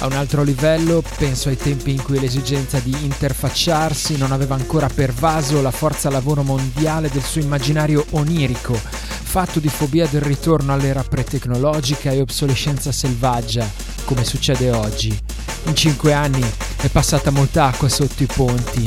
A un altro livello penso ai tempi in cui l'esigenza di interfacciarsi non aveva ancora pervaso la forza lavoro mondiale del suo immaginario onirico, fatto di fobia del ritorno all'era pretecnologica e obsolescenza selvaggia, come succede oggi. In 5 anni è passata molta acqua sotto i ponti.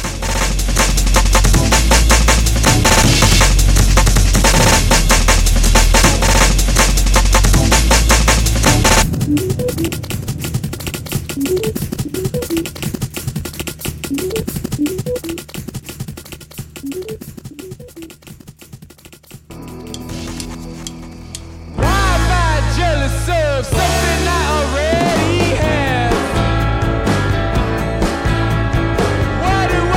What do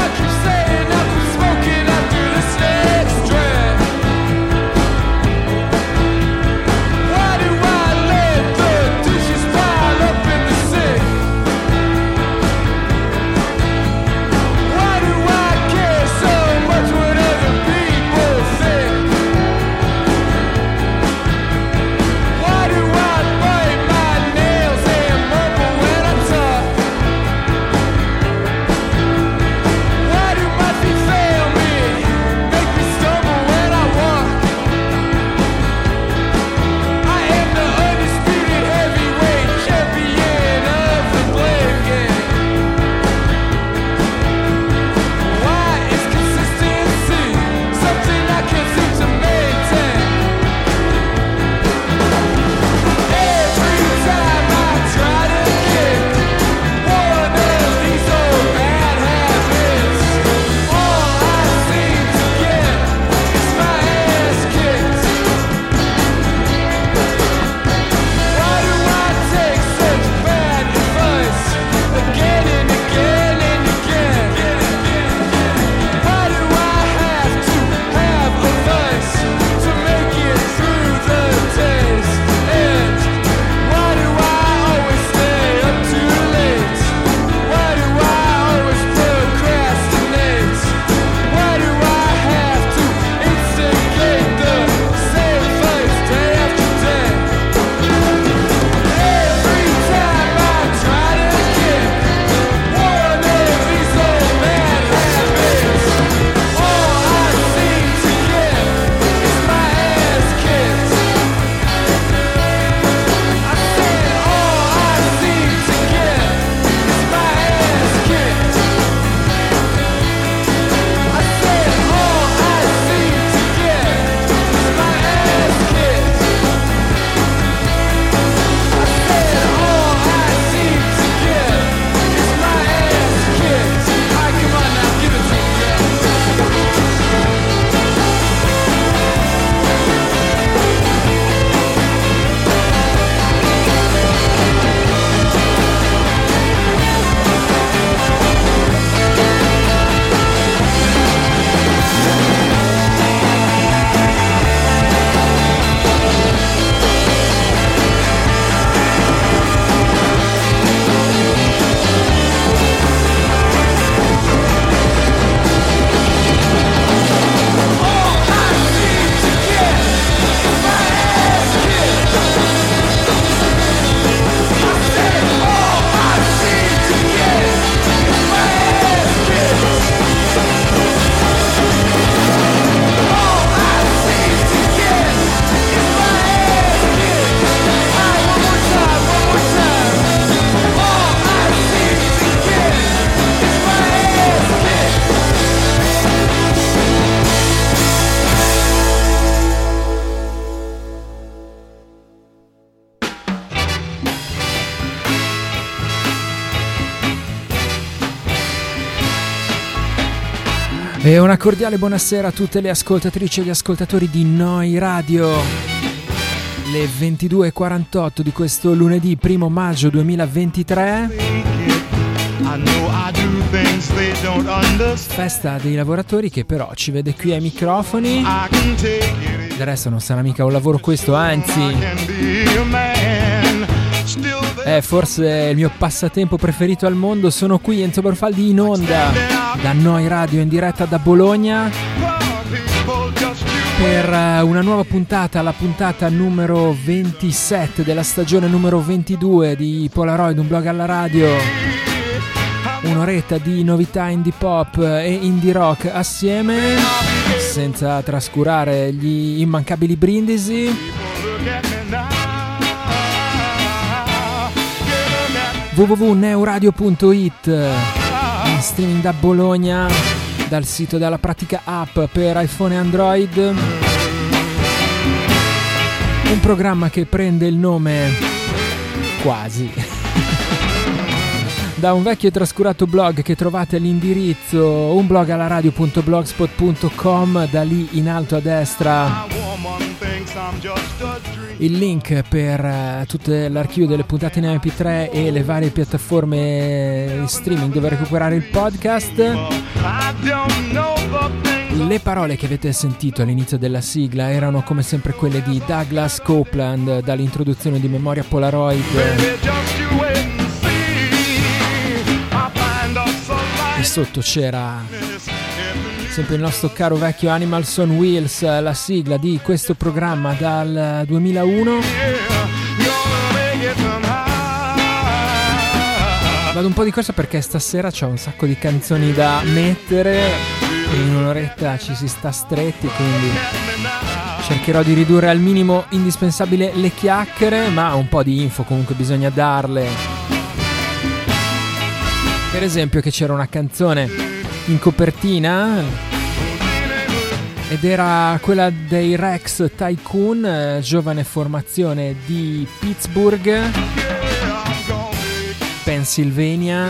E una cordiale buonasera a tutte le ascoltatrici e gli ascoltatori di Noi Radio. Le 22:48 di questo lunedì 1 maggio 2023. Festa dei lavoratori che però ci vede qui ai microfoni. Del resto non sarà mica un lavoro questo, anzi è forse il mio passatempo preferito al mondo. Sono qui, Enzo Borfaldi, in onda da Noi Radio, in diretta da Bologna, per una nuova puntata, la puntata numero 27 della stagione numero 22 di Polaroid, un blog alla radio. Un'oretta di novità indie pop e indie rock assieme, senza trascurare gli immancabili brindisi. www.neuradio.it, streaming da Bologna, dal sito della pratica app per iPhone e Android. Un programma che prende il nome quasi da un vecchio e trascurato blog che trovate all'indirizzo unblogallaradio.blogspot.com. Da lì in alto a destra il link per tutto l'archivio delle puntate in MP3 e le varie piattaforme streaming dove recuperare il podcast. Le parole che avete sentito all'inizio della sigla erano come sempre quelle di Douglas Copeland dall'introduzione di Memoria Polaroid. E sotto c'era sempre il nostro caro vecchio Animals on Wheels, la sigla di questo programma dal 2001. Vado un po' di corsa perché stasera c'ho un sacco di canzoni da mettere e in un'oretta ci si sta stretti, quindi cercherò di ridurre al minimo indispensabile le chiacchiere, ma un po' di info comunque bisogna darle. Per esempio che c'era una canzone in copertina ed era quella dei Rex Tycoon, giovane formazione di Pittsburgh, Pennsylvania.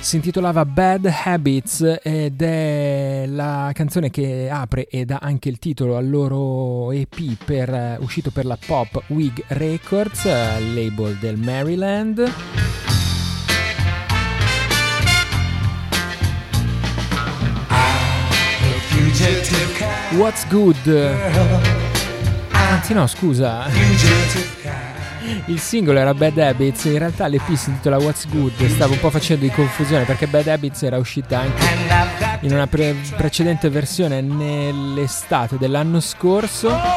Si intitolava Bad Habits ed è la canzone che apre e dà anche il titolo al loro EP uscito per la Pop Wig Records, label del Maryland. What's Good, anzi no, scusa, il singolo era Bad Habits, in realtà l'EP si intitola What's Good. Stavo un po' facendo di confusione perché Bad Habits era uscita anche in una precedente versione nell'estate dell'anno scorso. Va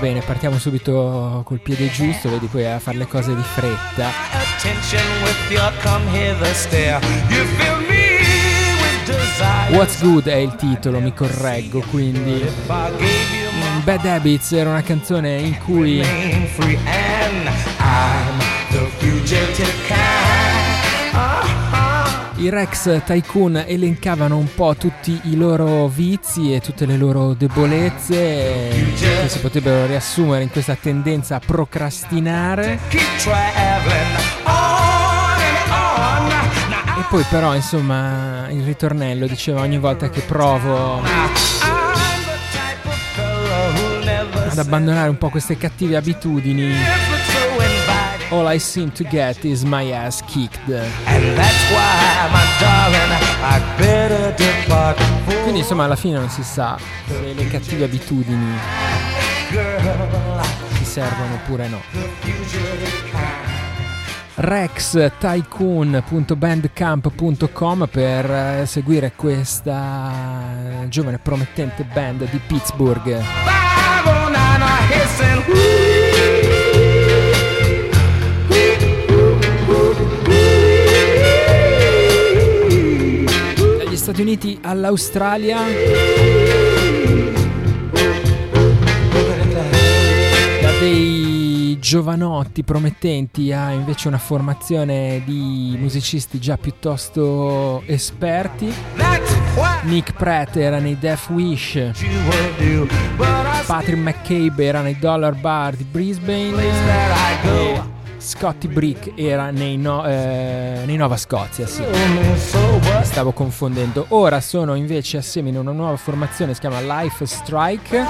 bene, partiamo subito col piede giusto, vedi poi a fare le cose di fretta. What's Good è il titolo, mi correggo, quindi Bad Habits era una canzone in cui i Rex Tycoon elencavano un po' tutti i loro vizi e tutte le loro debolezze che si potrebbero riassumere in questa tendenza a procrastinare. E poi però, insomma, il ritornello diceva ogni volta che provo ad abbandonare un po' queste cattive abitudini, all I seem to get is my ass kicked. Quindi insomma alla fine non si sa se le cattive abitudini ti servono oppure no. rextycoon.bandcamp.com per seguire questa giovane promettente band di Pittsburgh. Dagli Stati Uniti all'Australia, da dei giovanotti promettenti ha invece una formazione di musicisti già piuttosto esperti. Nick Pratt era nei Death Wish, Patrick McCabe era nei Dollar Bar di Brisbane, Scotty Brick era nei Nova Scotia, sì. Mi stavo confondendo. Ora sono invece assieme in una nuova formazione, si chiama Life Strike.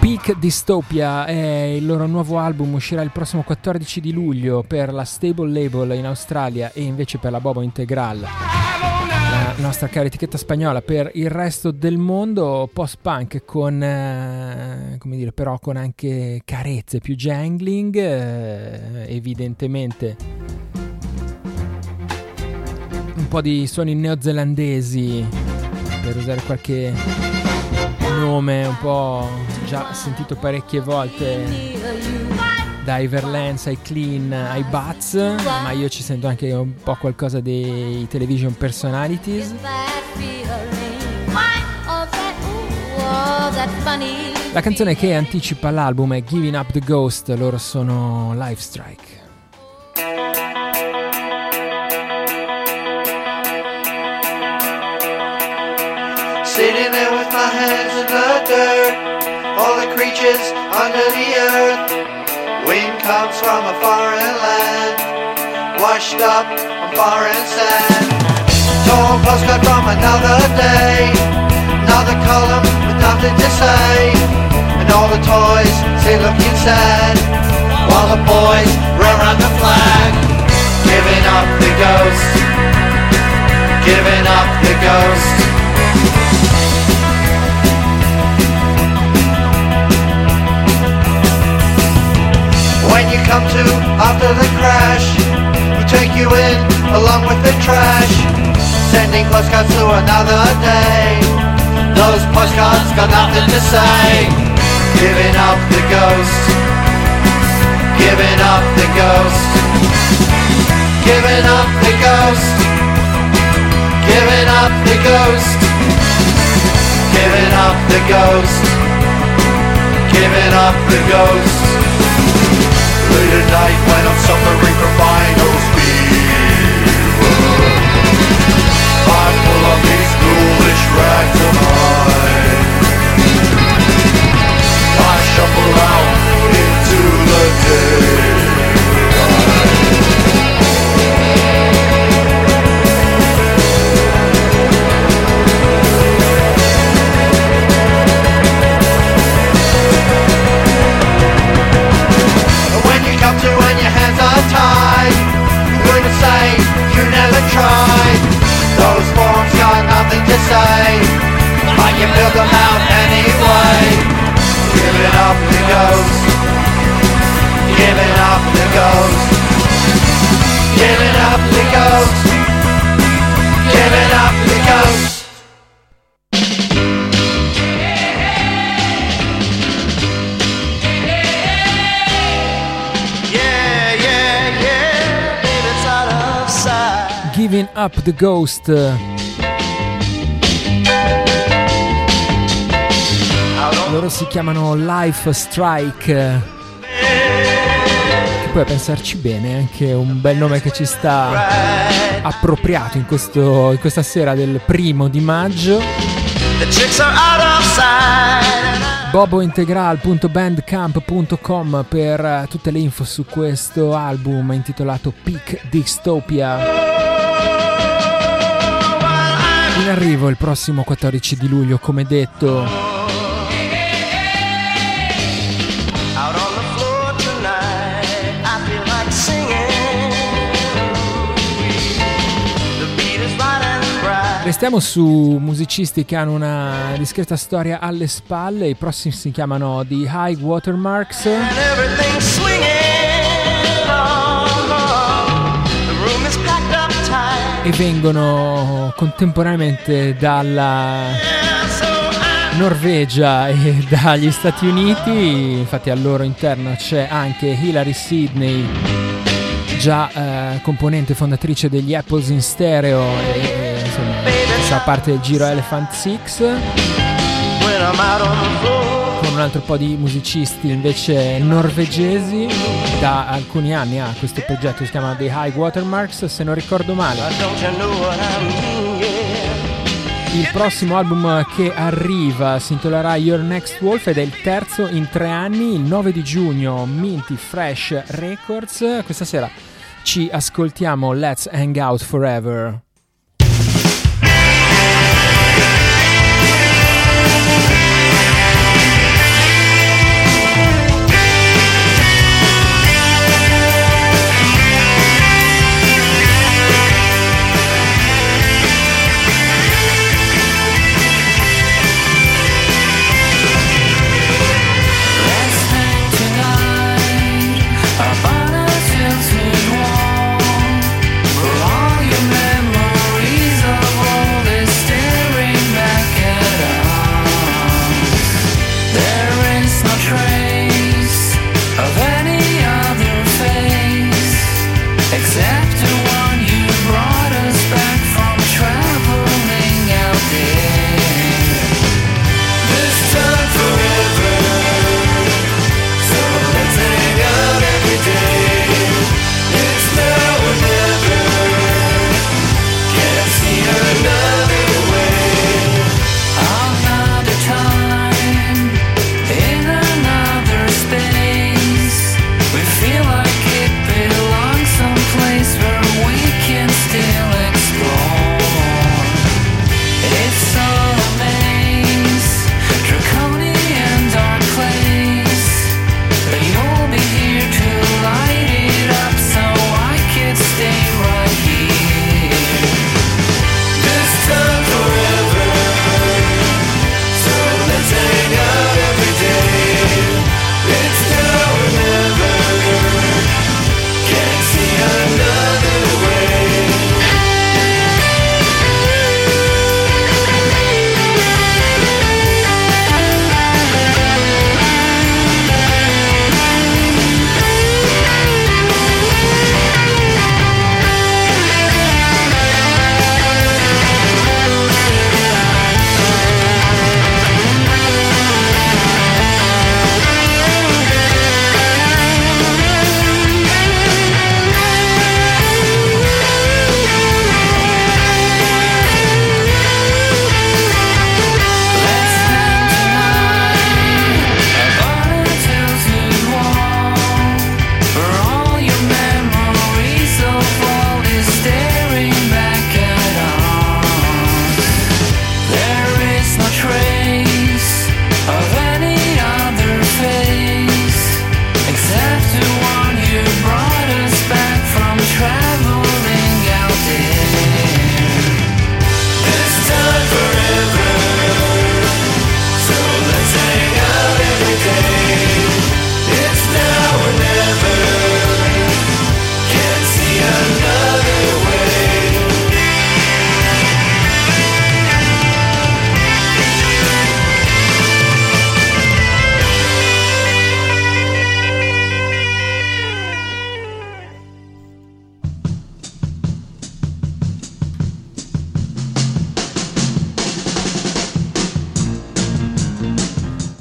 Peak Dystopia è il loro nuovo album, uscirà il prossimo 14 di luglio per la Stable Label in Australia e invece per la Bobo Integral, la nostra cara etichetta spagnola, per il resto del mondo. Post-punk con, come dire, però con anche carezze, più jangling, evidentemente un po' di suoni neozelandesi, per usare qualche nome un po' già sentito parecchie volte, da Everlance ai Clean ai Bats, ma io ci sento anche un po' qualcosa dei Television Personalities. La canzone che anticipa l'album è Giving Up the Ghost, loro sono Life Strike. Sitting there with my hands in the dirt, all the creatures under the earth. Wind comes from a foreign land, washed up on foreign sand. Torn postcard from another day, another column with nothing to say. And all the toys sit looking sad, while the boys run round the flag. Giving up the ghost, giving up the ghost. When you come to after the crash, we'll take you in along with the trash. Sending postcards to another day, those postcards got nothing to say. Giving up the ghost, giving up the ghost, giving up the ghost, giving up the ghost, giving up the ghost, giving up the ghost. Late at night when I'm suffering from vinyl fever, I pull up these ghoulish rags of mine. I shuffle out into the daylight. Come to when your hands are tied, you're going to say you never tried. Those forms got nothing to say, but you build them out anyway. Giving up the ghost, giving up the ghost, giving up the ghost, giving up the ghost. Giving Up the Ghost. Loro si chiamano Life Strike, che poi a pensarci bene è anche un bel nome che ci sta appropriato in questa sera del 1 maggio. bobointegral.bandcamp.com per tutte le info su questo album intitolato Peak Dystopia. In arrivo il prossimo 14 di luglio, come detto. Restiamo su musicisti che hanno una discreta storia alle spalle. I prossimi si chiamano The High Watermarks. E vengono contemporaneamente dalla Norvegia e dagli Stati Uniti. Infatti al loro interno c'è anche Hilary Sidney, già componente fondatrice degli Apples in Stereo e insomma fa parte del giro Elephant Six. Con un altro po' di musicisti invece norvegesi. Da alcuni anni ha questo progetto, si chiama The High Watermarks, se non ricordo male. Il prossimo album che arriva si intitolerà Your Next Wolf ed è il terzo in 3 anni. Il 9 di giugno, Minty Fresh Records. Questa sera ci ascoltiamo Let's Hang Out Forever.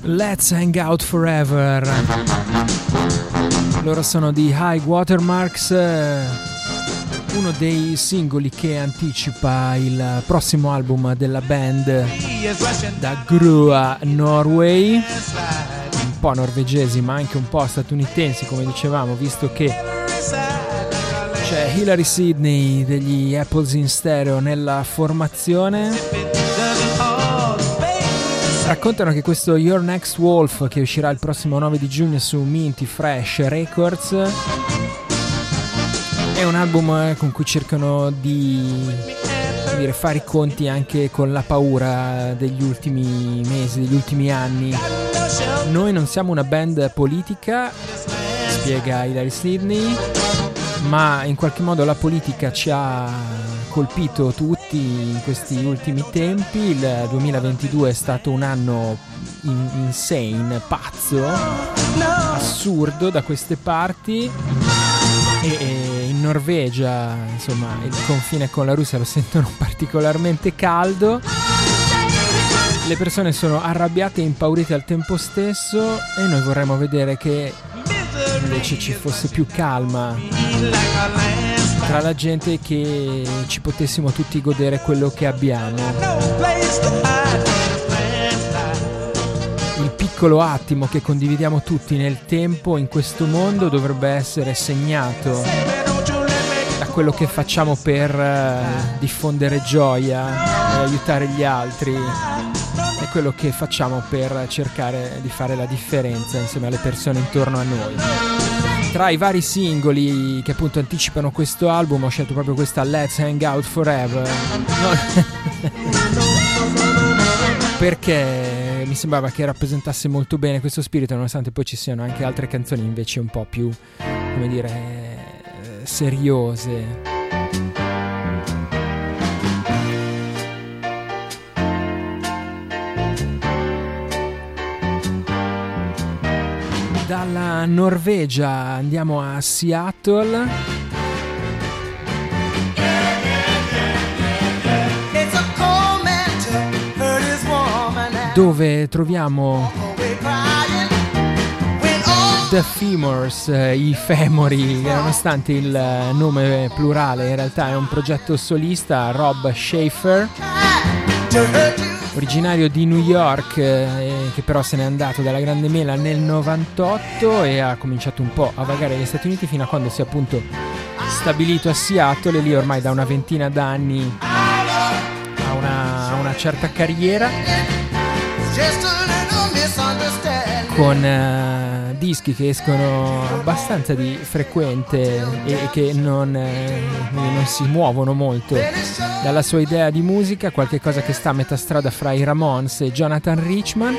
Let's Hang Out Forever. Loro sono di High Watermarks, uno dei singoli che anticipa il prossimo album della band, da Grua Norway, un po' norvegesi ma anche un po' statunitensi, come dicevamo, visto che c'è Hilary Sidney degli Apples in Stereo nella formazione. Raccontano che questo Your Next Wolf, che uscirà il prossimo 9 di giugno su Minty Fresh Records, è un album con cui cercano di fare i conti anche con la paura degli ultimi mesi, degli ultimi anni. Noi non siamo una band politica, spiega Hilary Sidney, ma in qualche modo la politica ci ha colpito tutti in questi ultimi tempi. Il 2022 è stato un anno insane, pazzo, assurdo da queste parti, e in Norvegia, insomma, il confine con la Russia lo sentono particolarmente caldo. Le persone sono arrabbiate e impaurite al tempo stesso, e noi vorremmo vedere che invece ci fosse più calma. tra la gente, che ci potessimo tutti godere quello che abbiamo. Il piccolo attimo che condividiamo tutti nel tempo in questo mondo dovrebbe essere segnato da quello che facciamo per diffondere gioia e aiutare gli altri, e quello che facciamo per cercare di fare la differenza insieme alle persone intorno a noi. Tra i vari singoli che appunto anticipano questo album ho scelto proprio questa Let's Hang Out Forever, perché mi sembrava che rappresentasse molto bene questo spirito, nonostante poi ci siano anche altre canzoni invece un po' più, come dire, seriose. Dalla Norvegia andiamo a Seattle. Dove troviamo The Femurs, i Femori, che nonostante il nome plurale in realtà è un progetto solista. Rob Schaefer, originario di New York, che però se n'è andato dalla Grande Mela nel 98 e ha cominciato un po' a vagare negli Stati Uniti fino a quando si è appunto stabilito a Seattle, e lì ormai da una ventina d'anni ha una certa carriera con dischi che escono abbastanza di frequente e che non si muovono molto dalla sua idea di musica, qualche cosa che sta a metà strada fra i Ramones e Jonathan Richman.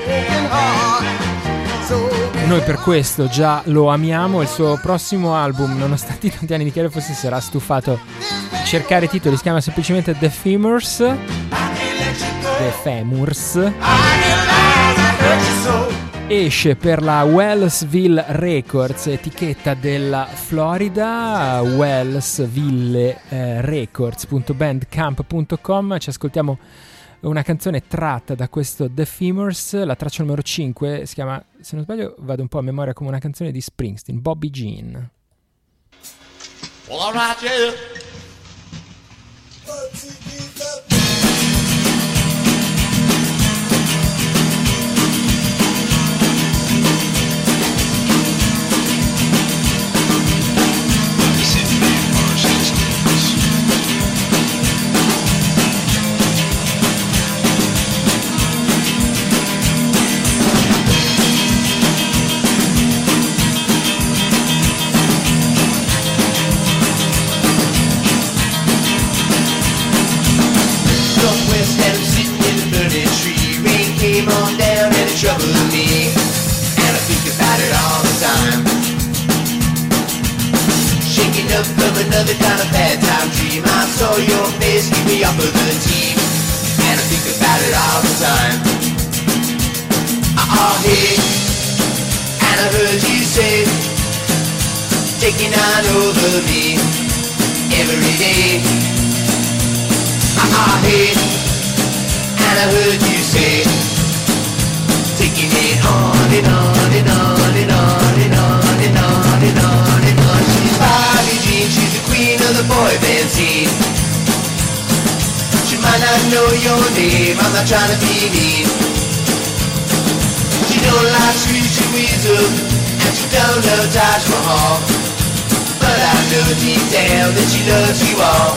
Noi per questo già lo amiamo. Il suo prossimo album, nonostante i tanti anni di che lo fosse, sarà stufato di cercare titoli, si chiama semplicemente The Femurs. Esce per la Wellsville Records, etichetta della Florida, wellsvillerecords.bandcamp.com. Ci ascoltiamo una canzone tratta da questo The Femurs, la traccia numero 5, si chiama, se non sbaglio vado un po' a memoria, come una canzone di Springsteen, Bobby Jean. Well, all right, yeah. Trouble to me, and I think about it all the time. Shaking up from another kind of bad time dream. I saw your face, keep me off of the team, and I think about it all the time. I hear, and I heard you say, taking on over me every day. I hear, and I heard you say, taking it on and on and on and on and on and on and on and on. She's Bobby Jean, she's the queen of the boy band scene. She might not know your name, I'm not trying to be mean. She don't like Screeching Weasel, and she don't love Taj Mahal, but I know deep down that she loves you all.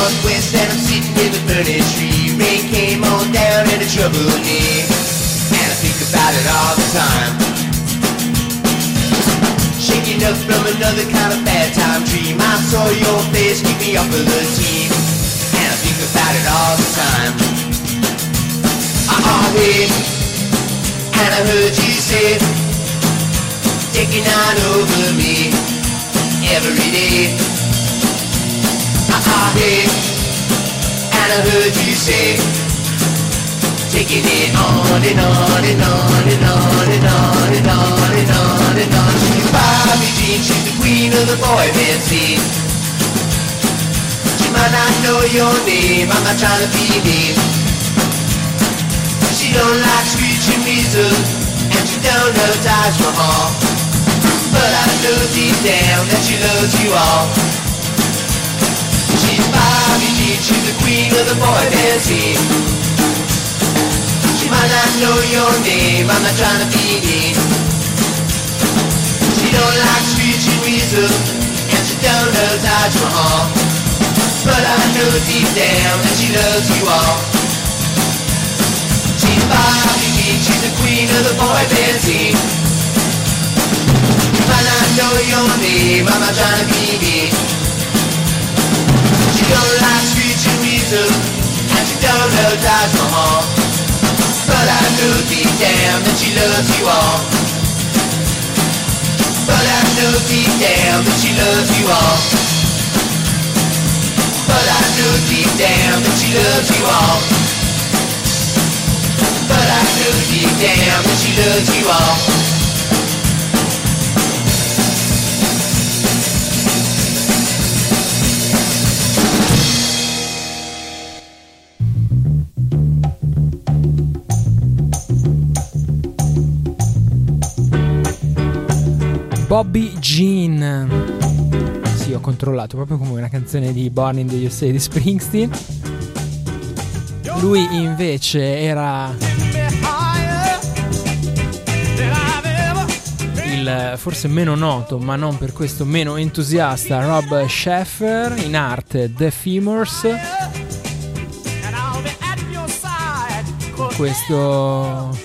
Northwest and I'm sitting in the burning tree. Rain came on down and it troubled me, and I think about it all the time. Shaking up from another kind of bad time dream. I saw your face, keep me off of the team, and I think about it all the time. I heard, and I heard you say, taking on over me every day. I heard, and I heard you say, taking it on and on and on and on and on and on and on and on. She's Bobby Jean, she's the queen of the boy band scene. She might not know your name, I'm not trying to be mean. She don't like Screeching Weasel, don't know Taj Mahal, but I know deep down that she loves you all. She's Bobby Jean, she's the queen of the boy band scene. She might not know your name, I'm not trying to be mean. She don't like Screeching Weasel, and she don't know Taj Mahal, but I know deep down that she loves you all. She's Bobby Jean, she's the queen of the boy band scene. You might not know your name, I'm not trying to be mean. She don't like Screeching Weasel, and she don't know Taj Mahal, but I know deep down that she loves you all. But I know deep down that she loves you all. But I know deep down that she loves you all. But I know deep down that she loves you all. Bobby Jean. Sì, ho controllato, proprio come una canzone di Born in the USA di Springsteen. Lui invece era il forse meno noto, ma non per questo meno entusiasta, Rob Schaefer, in arte The Femurs. Questo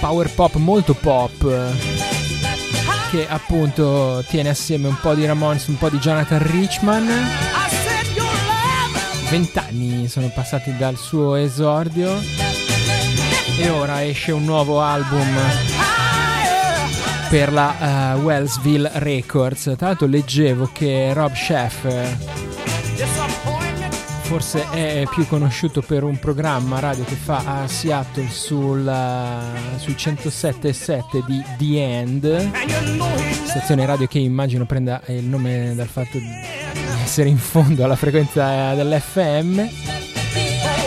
power pop molto pop che appunto tiene assieme un po' di Ramones, un po' di Jonathan Richman. 20 anni sono passati dal suo esordio e ora esce un nuovo album per la Wellsville Records. Tra l'altro leggevo che Rob Schaefer forse è più conosciuto per un programma radio che fa a Seattle sul 107.7 di The End, stazione radio che immagino prenda il nome dal fatto di essere in fondo alla frequenza dell'FM.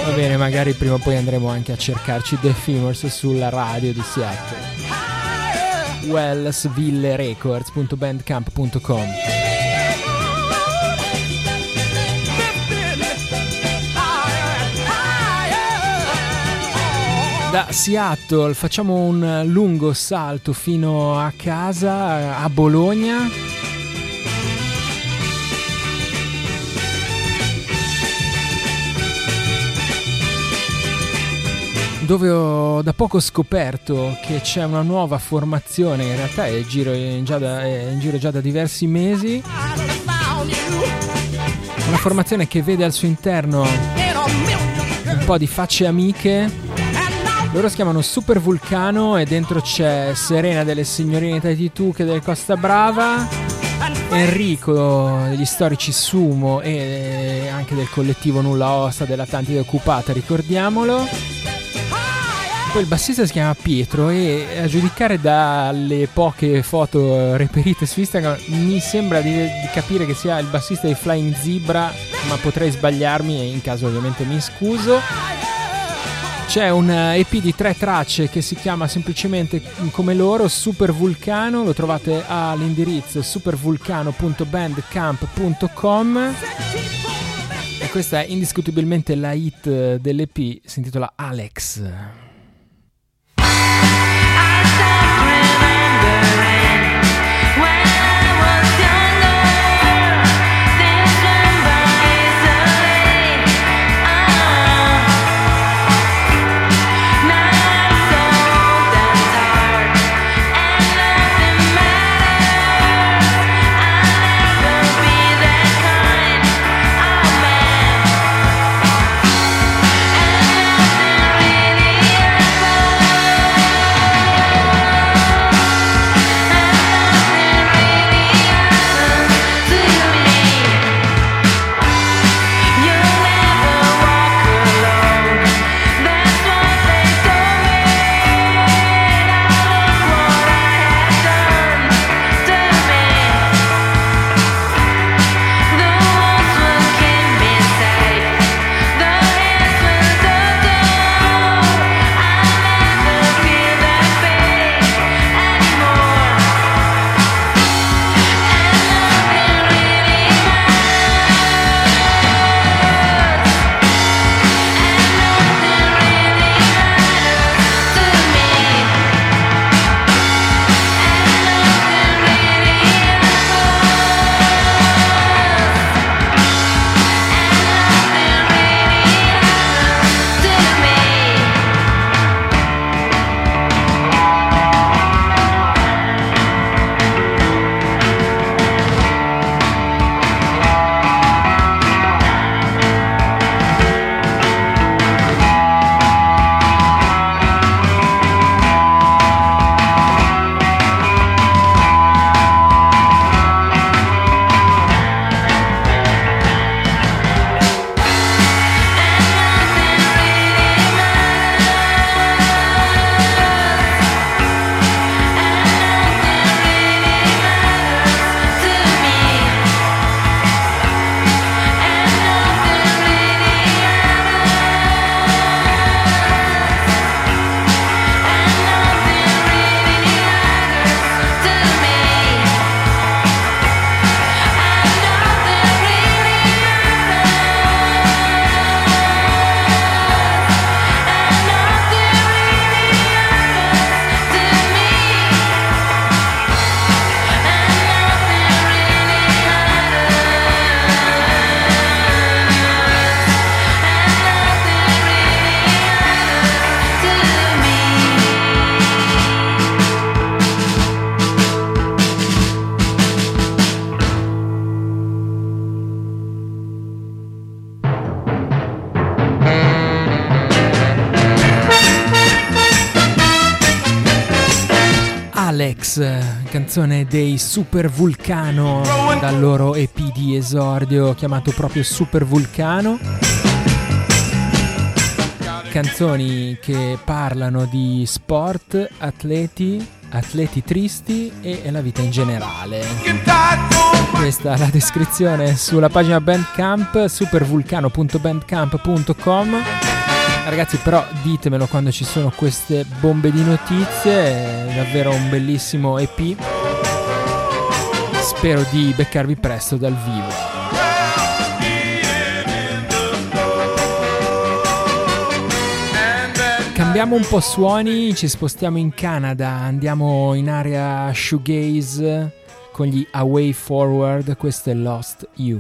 Va bene, magari prima o poi andremo anche a cercarci The Femurs sulla radio di Seattle. wellsvillerecords.bandcamp.com. Da Seattle facciamo un lungo salto fino a casa, a Bologna. Dove ho da poco scoperto che c'è una nuova formazione, in realtà è in giro già da diversi mesi, una formazione che vede al suo interno un po' di facce amiche. Loro si chiamano Super Vulcano e dentro c'è Serena delle Signorine Taitituche del Costa Brava, Enrico degli storici Sumo e anche del collettivo Nulla Osta dell'Atlantide occupata, ricordiamolo. Poi il bassista si chiama Pietro e, a giudicare dalle poche foto reperite su Instagram, mi sembra di capire che sia il bassista di Flying Zebra, ma potrei sbagliarmi e in caso ovviamente mi scuso. C'è un EP di 3 tracce che si chiama semplicemente come loro, Super Vulcano. Lo trovate all'indirizzo supervulcano.bandcamp.com. E questa è indiscutibilmente la hit dell'EP, si intitola Alex. Alex, canzone dei Super Vulcano, dal loro EP di esordio chiamato proprio Super Vulcano. Canzoni che parlano di sport, atleti, atleti tristi e la vita in generale. Questa è la descrizione sulla pagina Bandcamp, supervulcano.bandcamp.com. Ragazzi, però ditemelo quando ci sono queste bombe di notizie, è davvero un bellissimo EP. Spero di beccarvi presto dal vivo. Cambiamo un po' suoni, ci spostiamo in Canada, andiamo in area shoegaze con gli Away Forward, questo è Lost You.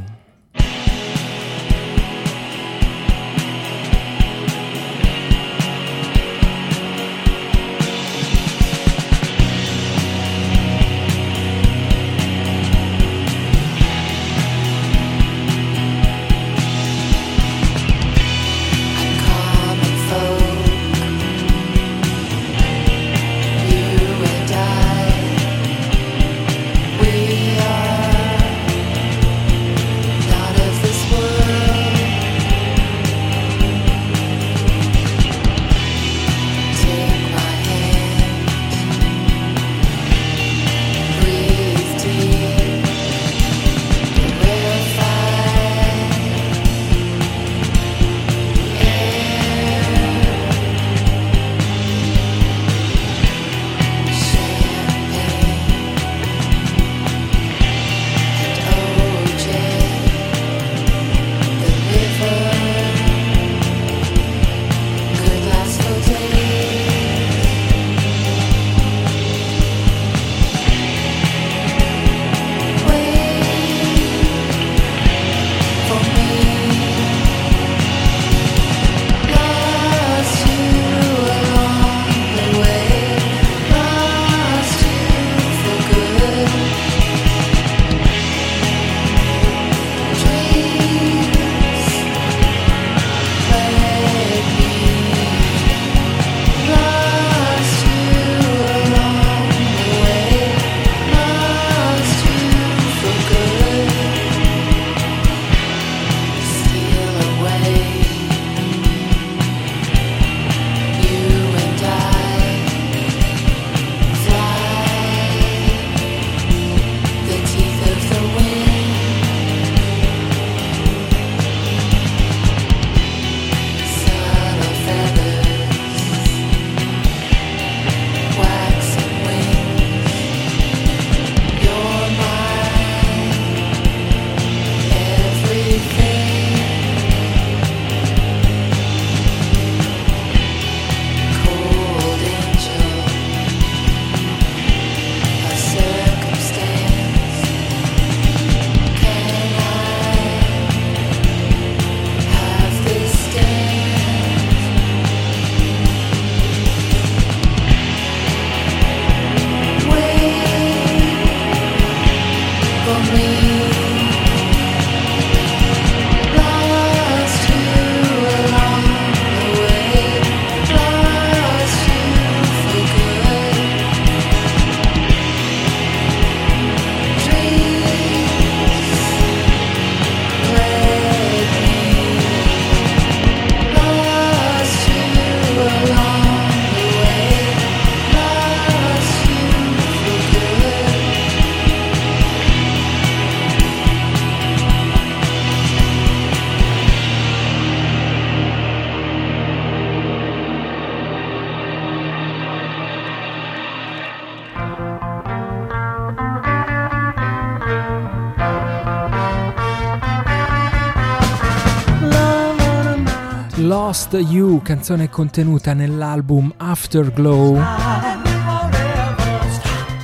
Lost You, canzone contenuta nell'album Afterglow,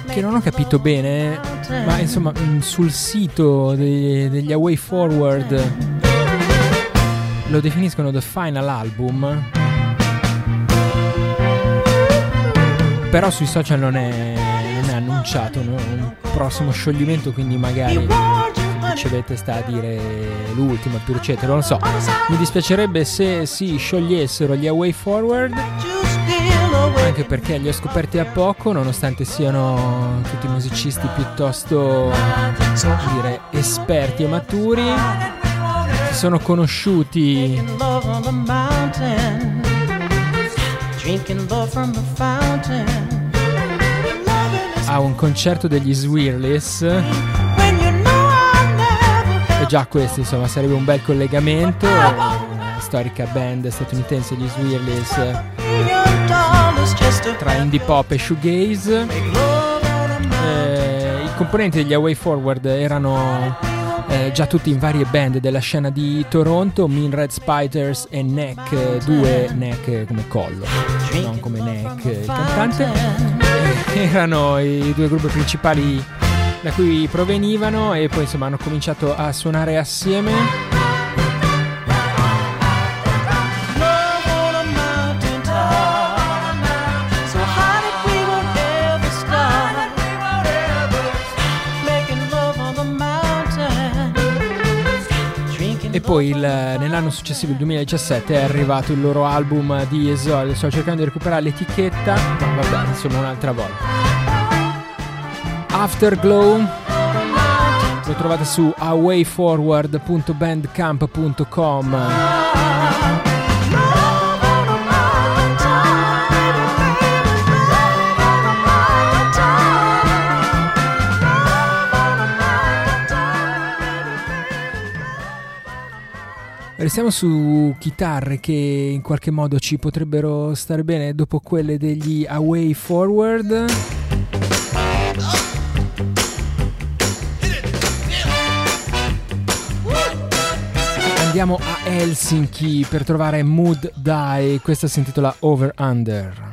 che non ho capito bene, ma insomma sul sito degli Away Forward lo definiscono The Final Album, però sui social non è annunciato un prossimo scioglimento, quindi magari ricevete sta a dire l'ultima più recente, non lo so. Mi dispiacerebbe se si sciogliessero gli Away Forward, anche perché li ho scoperti da poco, nonostante siano tutti musicisti piuttosto, dire, esperti e maturi. Si sono conosciuti a un concerto degli Swirlies, e già questo, insomma, sarebbe un bel collegamento. Una storica band statunitense, gli Swirlies, tra indie pop e shoegaze. I componenti degli Away Forward erano già tutti in varie band della scena di Toronto: Mean Red Spiders e Neck, due Neck come collo, non come Neck il cantante. Erano i due gruppi principali da cui provenivano, e poi insomma hanno cominciato a suonare assieme. E poi nell'anno successivo, il 2017, è arrivato il loro album di esordio. Sto cercando di recuperare l'etichetta, ma vabbè, insomma, un'altra volta. Afterglow lo trovate su awayforward.bandcamp.com. Restiamo su chitarre che in qualche modo ci potrebbero stare bene dopo quelle degli Away Forward. Andiamo a Helsinki per trovare Mood Die, questa si intitola Over Under.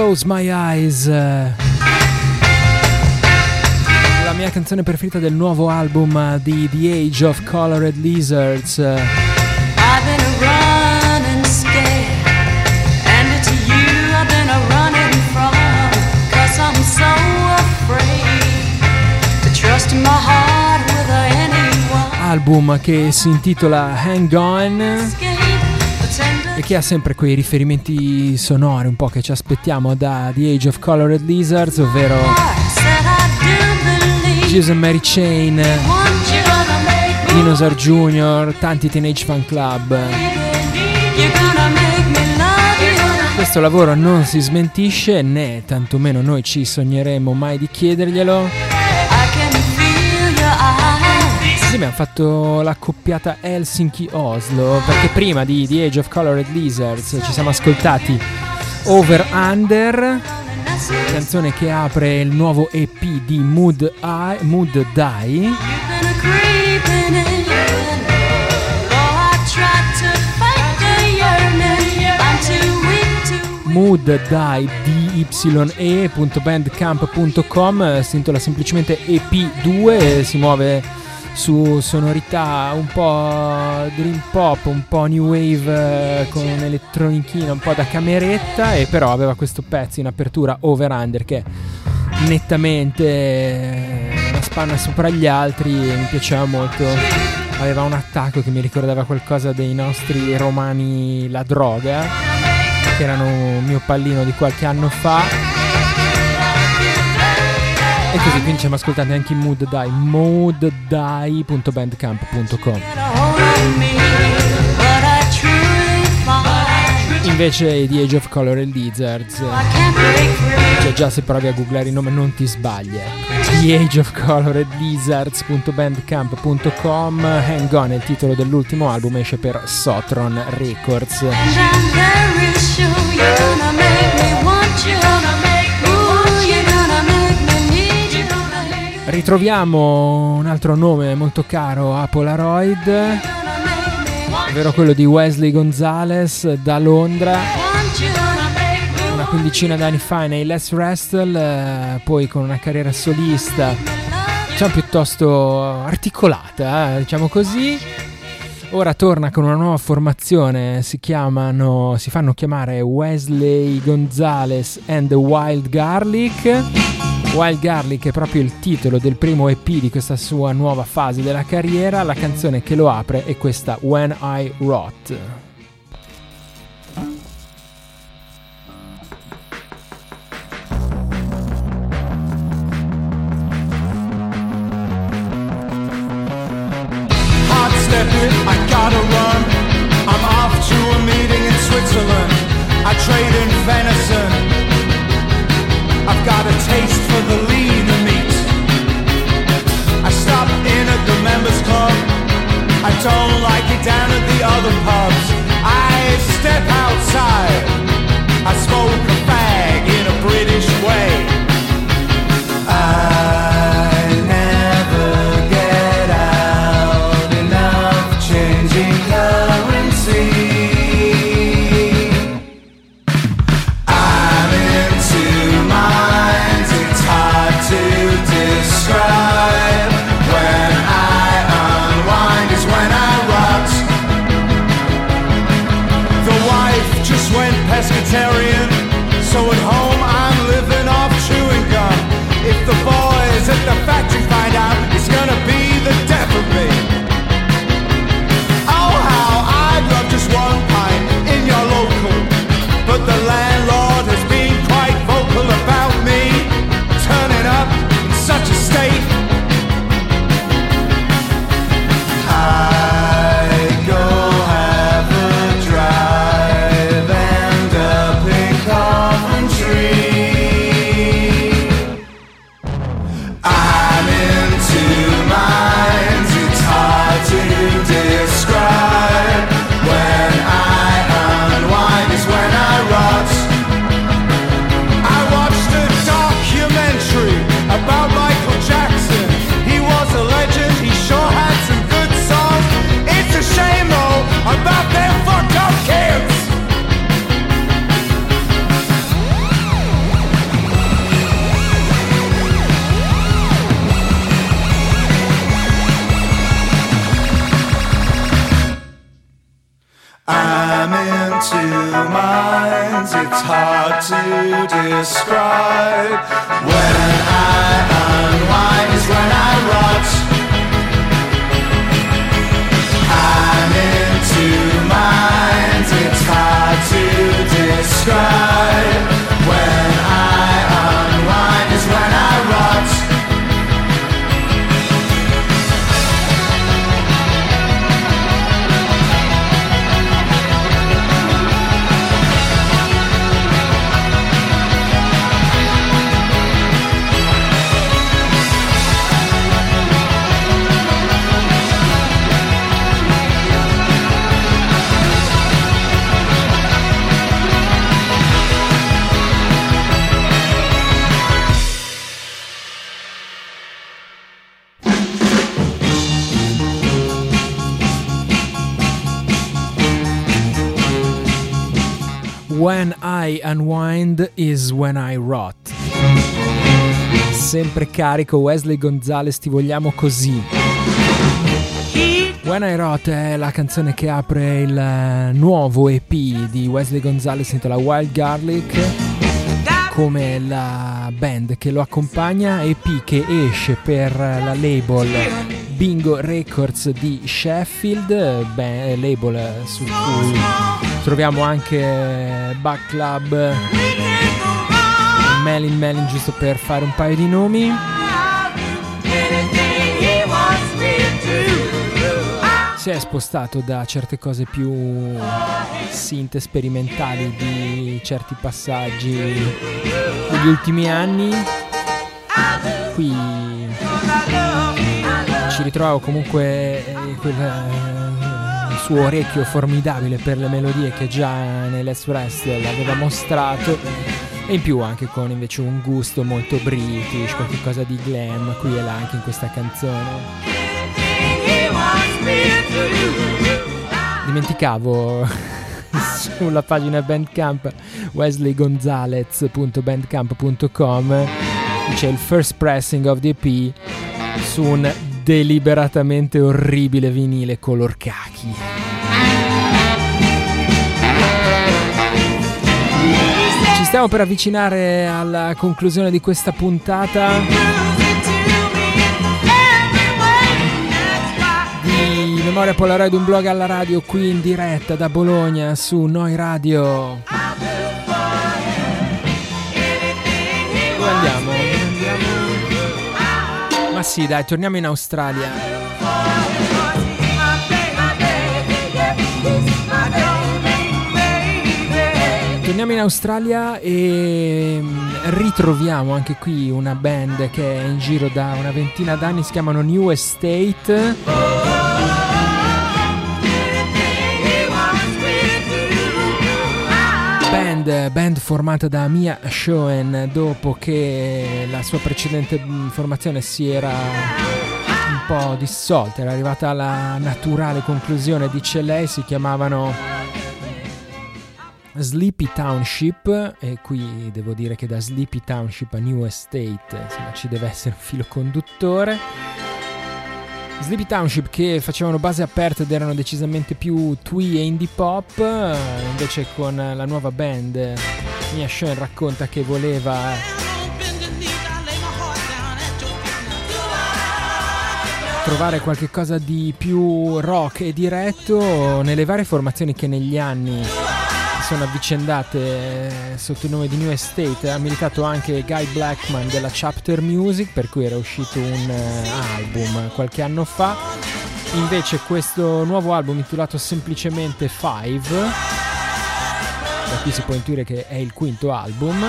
Close My Eyes, la mia canzone preferita del nuovo album di The Age of Colored Lizards. Album che si intitola Hang On e che ha sempre quei riferimenti sonori un po' che ci aspettiamo da The Age of Colored Lizards, ovvero Jesus and Mary Chain, Dinosaur Junior, tanti Teenage Fan Club. Questo lavoro non si smentisce, né tantomeno noi ci sogneremo mai di chiederglielo. Sì, abbiamo fatto la coppiata Helsinki-Oslo, perché prima di The Age of Colored Lizards ci siamo ascoltati Over Under, canzone che apre il nuovo EP di Mood Die. Mood Die, DYE.bandcamp.com, si intitola semplicemente EP2, si muove su sonorità un po' dream pop, un po' new wave, con un elettronichino un po' da cameretta, e però aveva questo pezzo in apertura, Over Under, che è nettamente una spanna sopra gli altri e mi piaceva molto. Aveva un attacco che mi ricordava qualcosa dei nostri romani La Droga, che erano un mio pallino di qualche anno fa. E così quindi ci siamo ascoltati anche in Mood Die, mooddie.bandcamp.com. Invece The Age of Colored Lizards, cioè già se provi a googlare il nome non ti sbaglia, The Age of Colored Lizards.bandcamp.com. Hang On è il titolo dell'ultimo album, esce per Sotron Records. Ritroviamo un altro nome molto caro a Polaroid, ovvero quello di Wesley Gonzalez da Londra, una quindicina d'anni fa nei Let's Wrestle, poi con una carriera solista diciamo piuttosto articolata, diciamo così. Ora torna con una nuova formazione, si fanno chiamare Wesley Gonzalez and the Wild Garlic. Wild Garlic è proprio il titolo del primo EP di questa sua nuova fase della carriera. La canzone che lo apre è questa, When I Rot. Hard stepping, I gotta run. I'm off to a meeting in Switzerland. I trade in venison. I've got a taste for the leaner meat. I stop in at the members club. I don't like it down at the other pubs. I step outside. I smoke a fag in a British way. I never get out enough changing currency. I'm into mines, it's hard to two minds, it's hard to describe. When I unwind is when I rot. I'm in two minds, it's hard to describe. When I unwind is when I rot. When I Unwind is When I Rot. Sempre carico Wesley Gonzalez, ti vogliamo così. When I Rot è la canzone che apre il nuovo EP di Wesley Gonzalez, si intitola Wild Garlic, come la band che lo accompagna, EP che esce per la label Bingo Records di Sheffield, label su cui troviamo anche Back Club, Melin, giusto per fare un paio di nomi. Si è spostato da certe cose più synth sperimentali di certi passaggi degli ultimi anni. Qui ci ritrovo comunque quel suo orecchio formidabile per le melodie che già nel Let's Rest l'aveva mostrato, e in più anche con invece un gusto molto british, qualche cosa di glam qui e là anche in questa canzone. Dimenticavo sulla pagina Bandcamp wesleygonzalez.bandcamp.com c'è il first pressing of the EP su un deliberatamente orribile vinile color khaki. Ci stiamo per avvicinare alla conclusione di questa puntata di Memoria Polaroid, un blog alla radio qui in diretta da Bologna su Noi Radio. Dove andiamo? Ma sì, dai, torniamo in Australia. Torniamo in Australia e ritroviamo anche qui una band che è in giro da una ventina d'anni, si chiamano New Estate. Band formata da Mia Schoen dopo che la sua precedente formazione si era un po' dissolta, era arrivata alla naturale conclusione, dice lei. Si chiamavano Sleepy Township, e qui devo dire che da Sleepy Township a New Estate, insomma, ci deve essere un filo conduttore. Sleepy Township che facevano base aperte ed erano decisamente più twee e indie pop, invece con la nuova band Mia Schoen racconta che voleva trovare qualche cosa di più rock e diretto. Nelle varie formazioni che negli anni sono avvicendate sotto il nome di New Estate ha militato anche Guy Blackman della Chapter Music, per cui era uscito un album qualche anno fa. Invece questo nuovo album, intitolato semplicemente Five, da qui si può intuire che è il quinto album,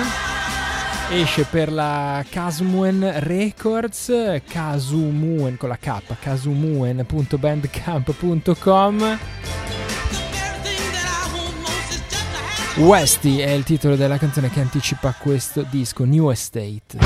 esce per la Kasumuen Records, Kasumuen con la K, kasumuen.bandcamp.com. Westy è il titolo della canzone che anticipa questo disco, New Estate.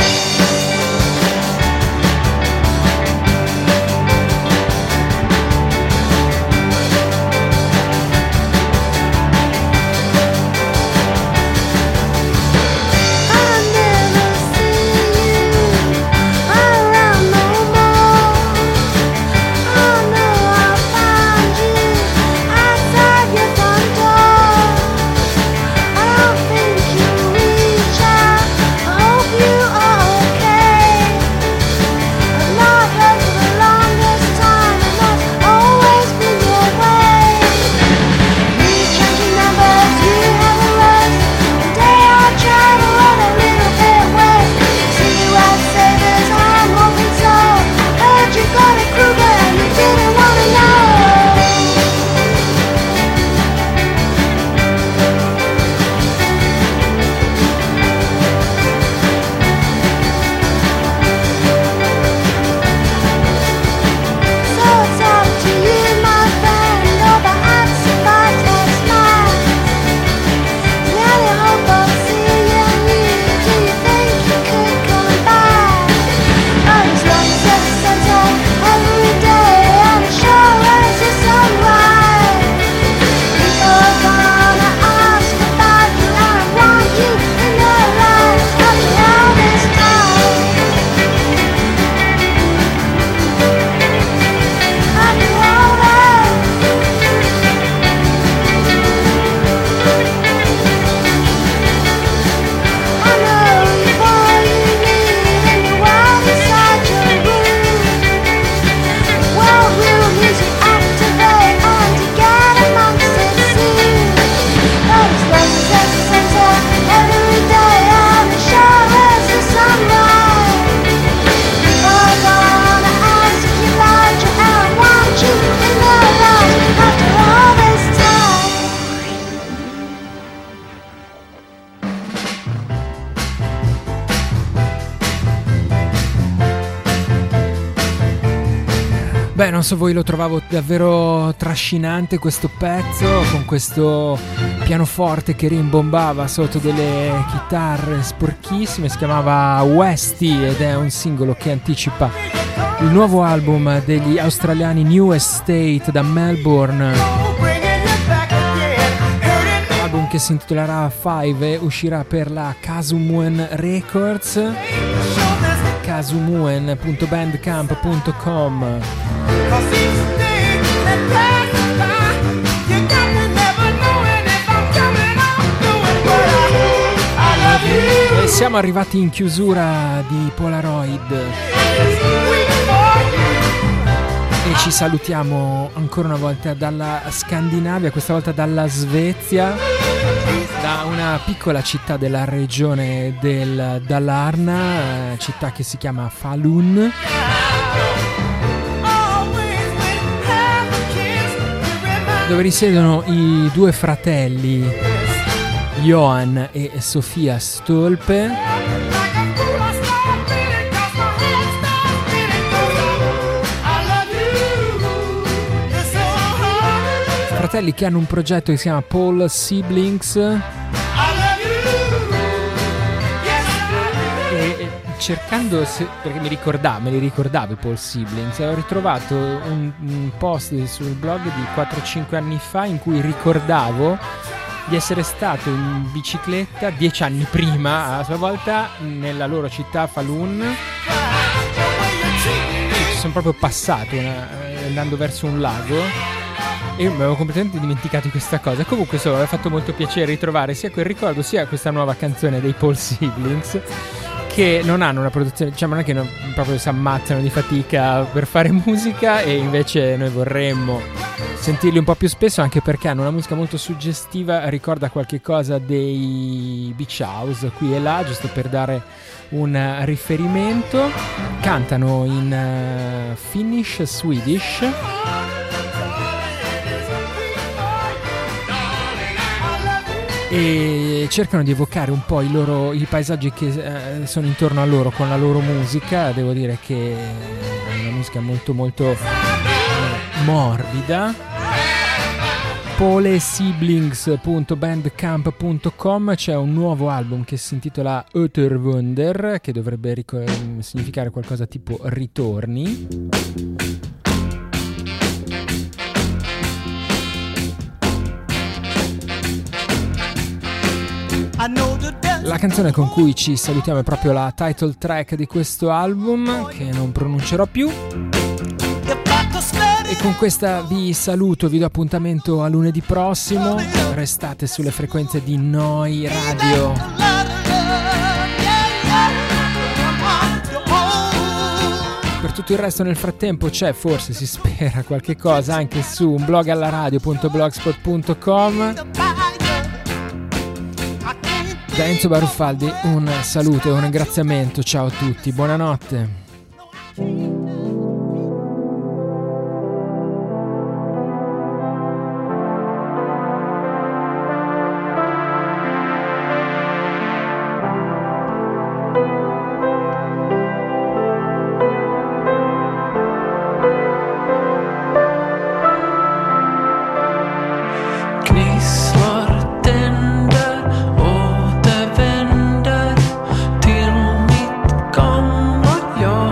Beh, non so voi, lo trovavo davvero trascinante questo pezzo, con questo pianoforte che rimbombava sotto delle chitarre sporchissime. Si chiamava Westy ed è un singolo che anticipa il nuovo album degli australiani New Estate da Melbourne, che si intitolerà Five e uscirà per la Kazumuen Records, kazumuen.bandcamp.com. E siamo arrivati in chiusura di Polaroid. E ci salutiamo ancora una volta dalla Scandinavia, questa volta dalla Svezia, da una piccola città della regione del Dalarna, città che si chiama Falun. Dove risiedono i due fratelli, Johan e Sofia Stolpe. Fratelli che hanno un progetto che si chiama Paul Siblings e cercando, perché me li ricordavo i Paul Siblings, ho ritrovato un post sul blog di 4-5 anni fa in cui ricordavo di essere stato in bicicletta 10 anni prima a sua volta nella loro città Falun. Sono proprio passato andando verso un lago e mi avevo completamente dimenticato di questa cosa. Comunque mi ha fatto molto piacere ritrovare sia quel ricordo sia questa nuova canzone dei Paul Siblings, che non hanno una produzione, diciamo, non è che proprio si ammazzano di fatica per fare musica, e invece noi vorremmo sentirli un po' più spesso, anche perché hanno una musica molto suggestiva, ricorda qualche cosa dei Beach House qui e là, giusto per dare un riferimento. Cantano in Finnish, Swedish. E cercano di evocare un po' i paesaggi che sono intorno a loro con la loro musica. Devo dire che è una musica molto molto morbida. polesiblings.bandcamp.com. C'è un nuovo album che si intitola Öterwunder, che dovrebbe significare qualcosa tipo ritorni. La canzone con cui ci salutiamo è proprio la title track di questo album, che non pronuncerò più. E con questa vi saluto, vi do appuntamento a lunedì prossimo. Restate sulle frequenze di Noi Radio. Per tutto il resto nel frattempo c'è, forse si spera, qualche cosa anche su un blog alla radio.blogspot.com. Da Enzo Borfaldi un saluto e un ringraziamento, ciao a tutti, buonanotte. Yo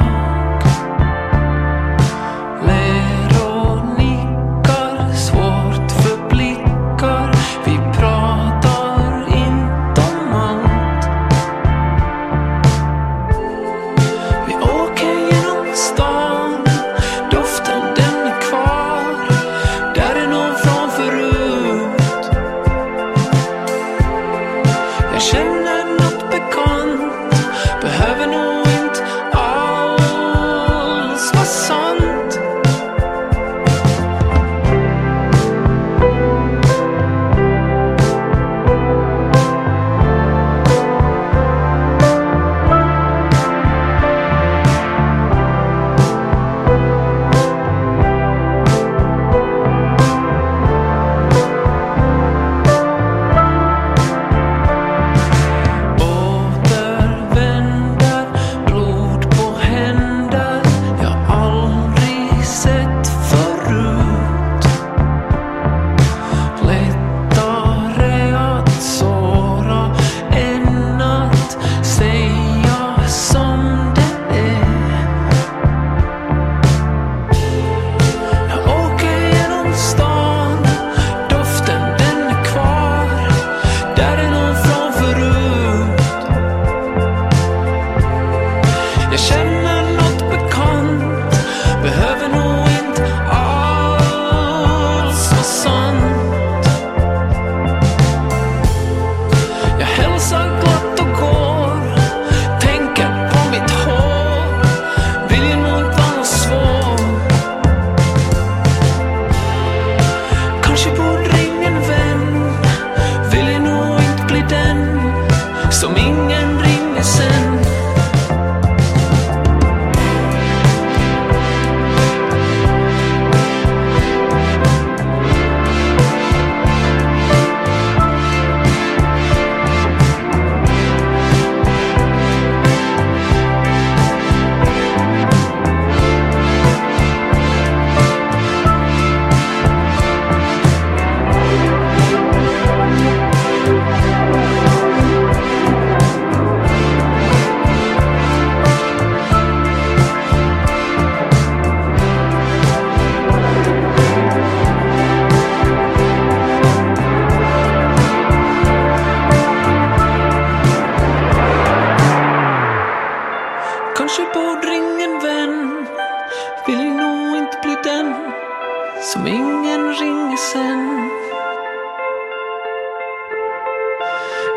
som ingen ringer sen.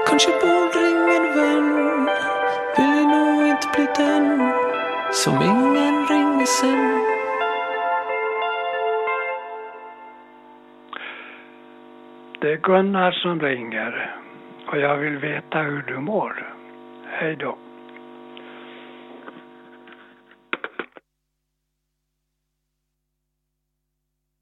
Kanske borde ringa en vän, vill nog inte bli den som ingen ringer sen. Det är Gunnar som ringer och jag vill veta hur du mår. Hej då.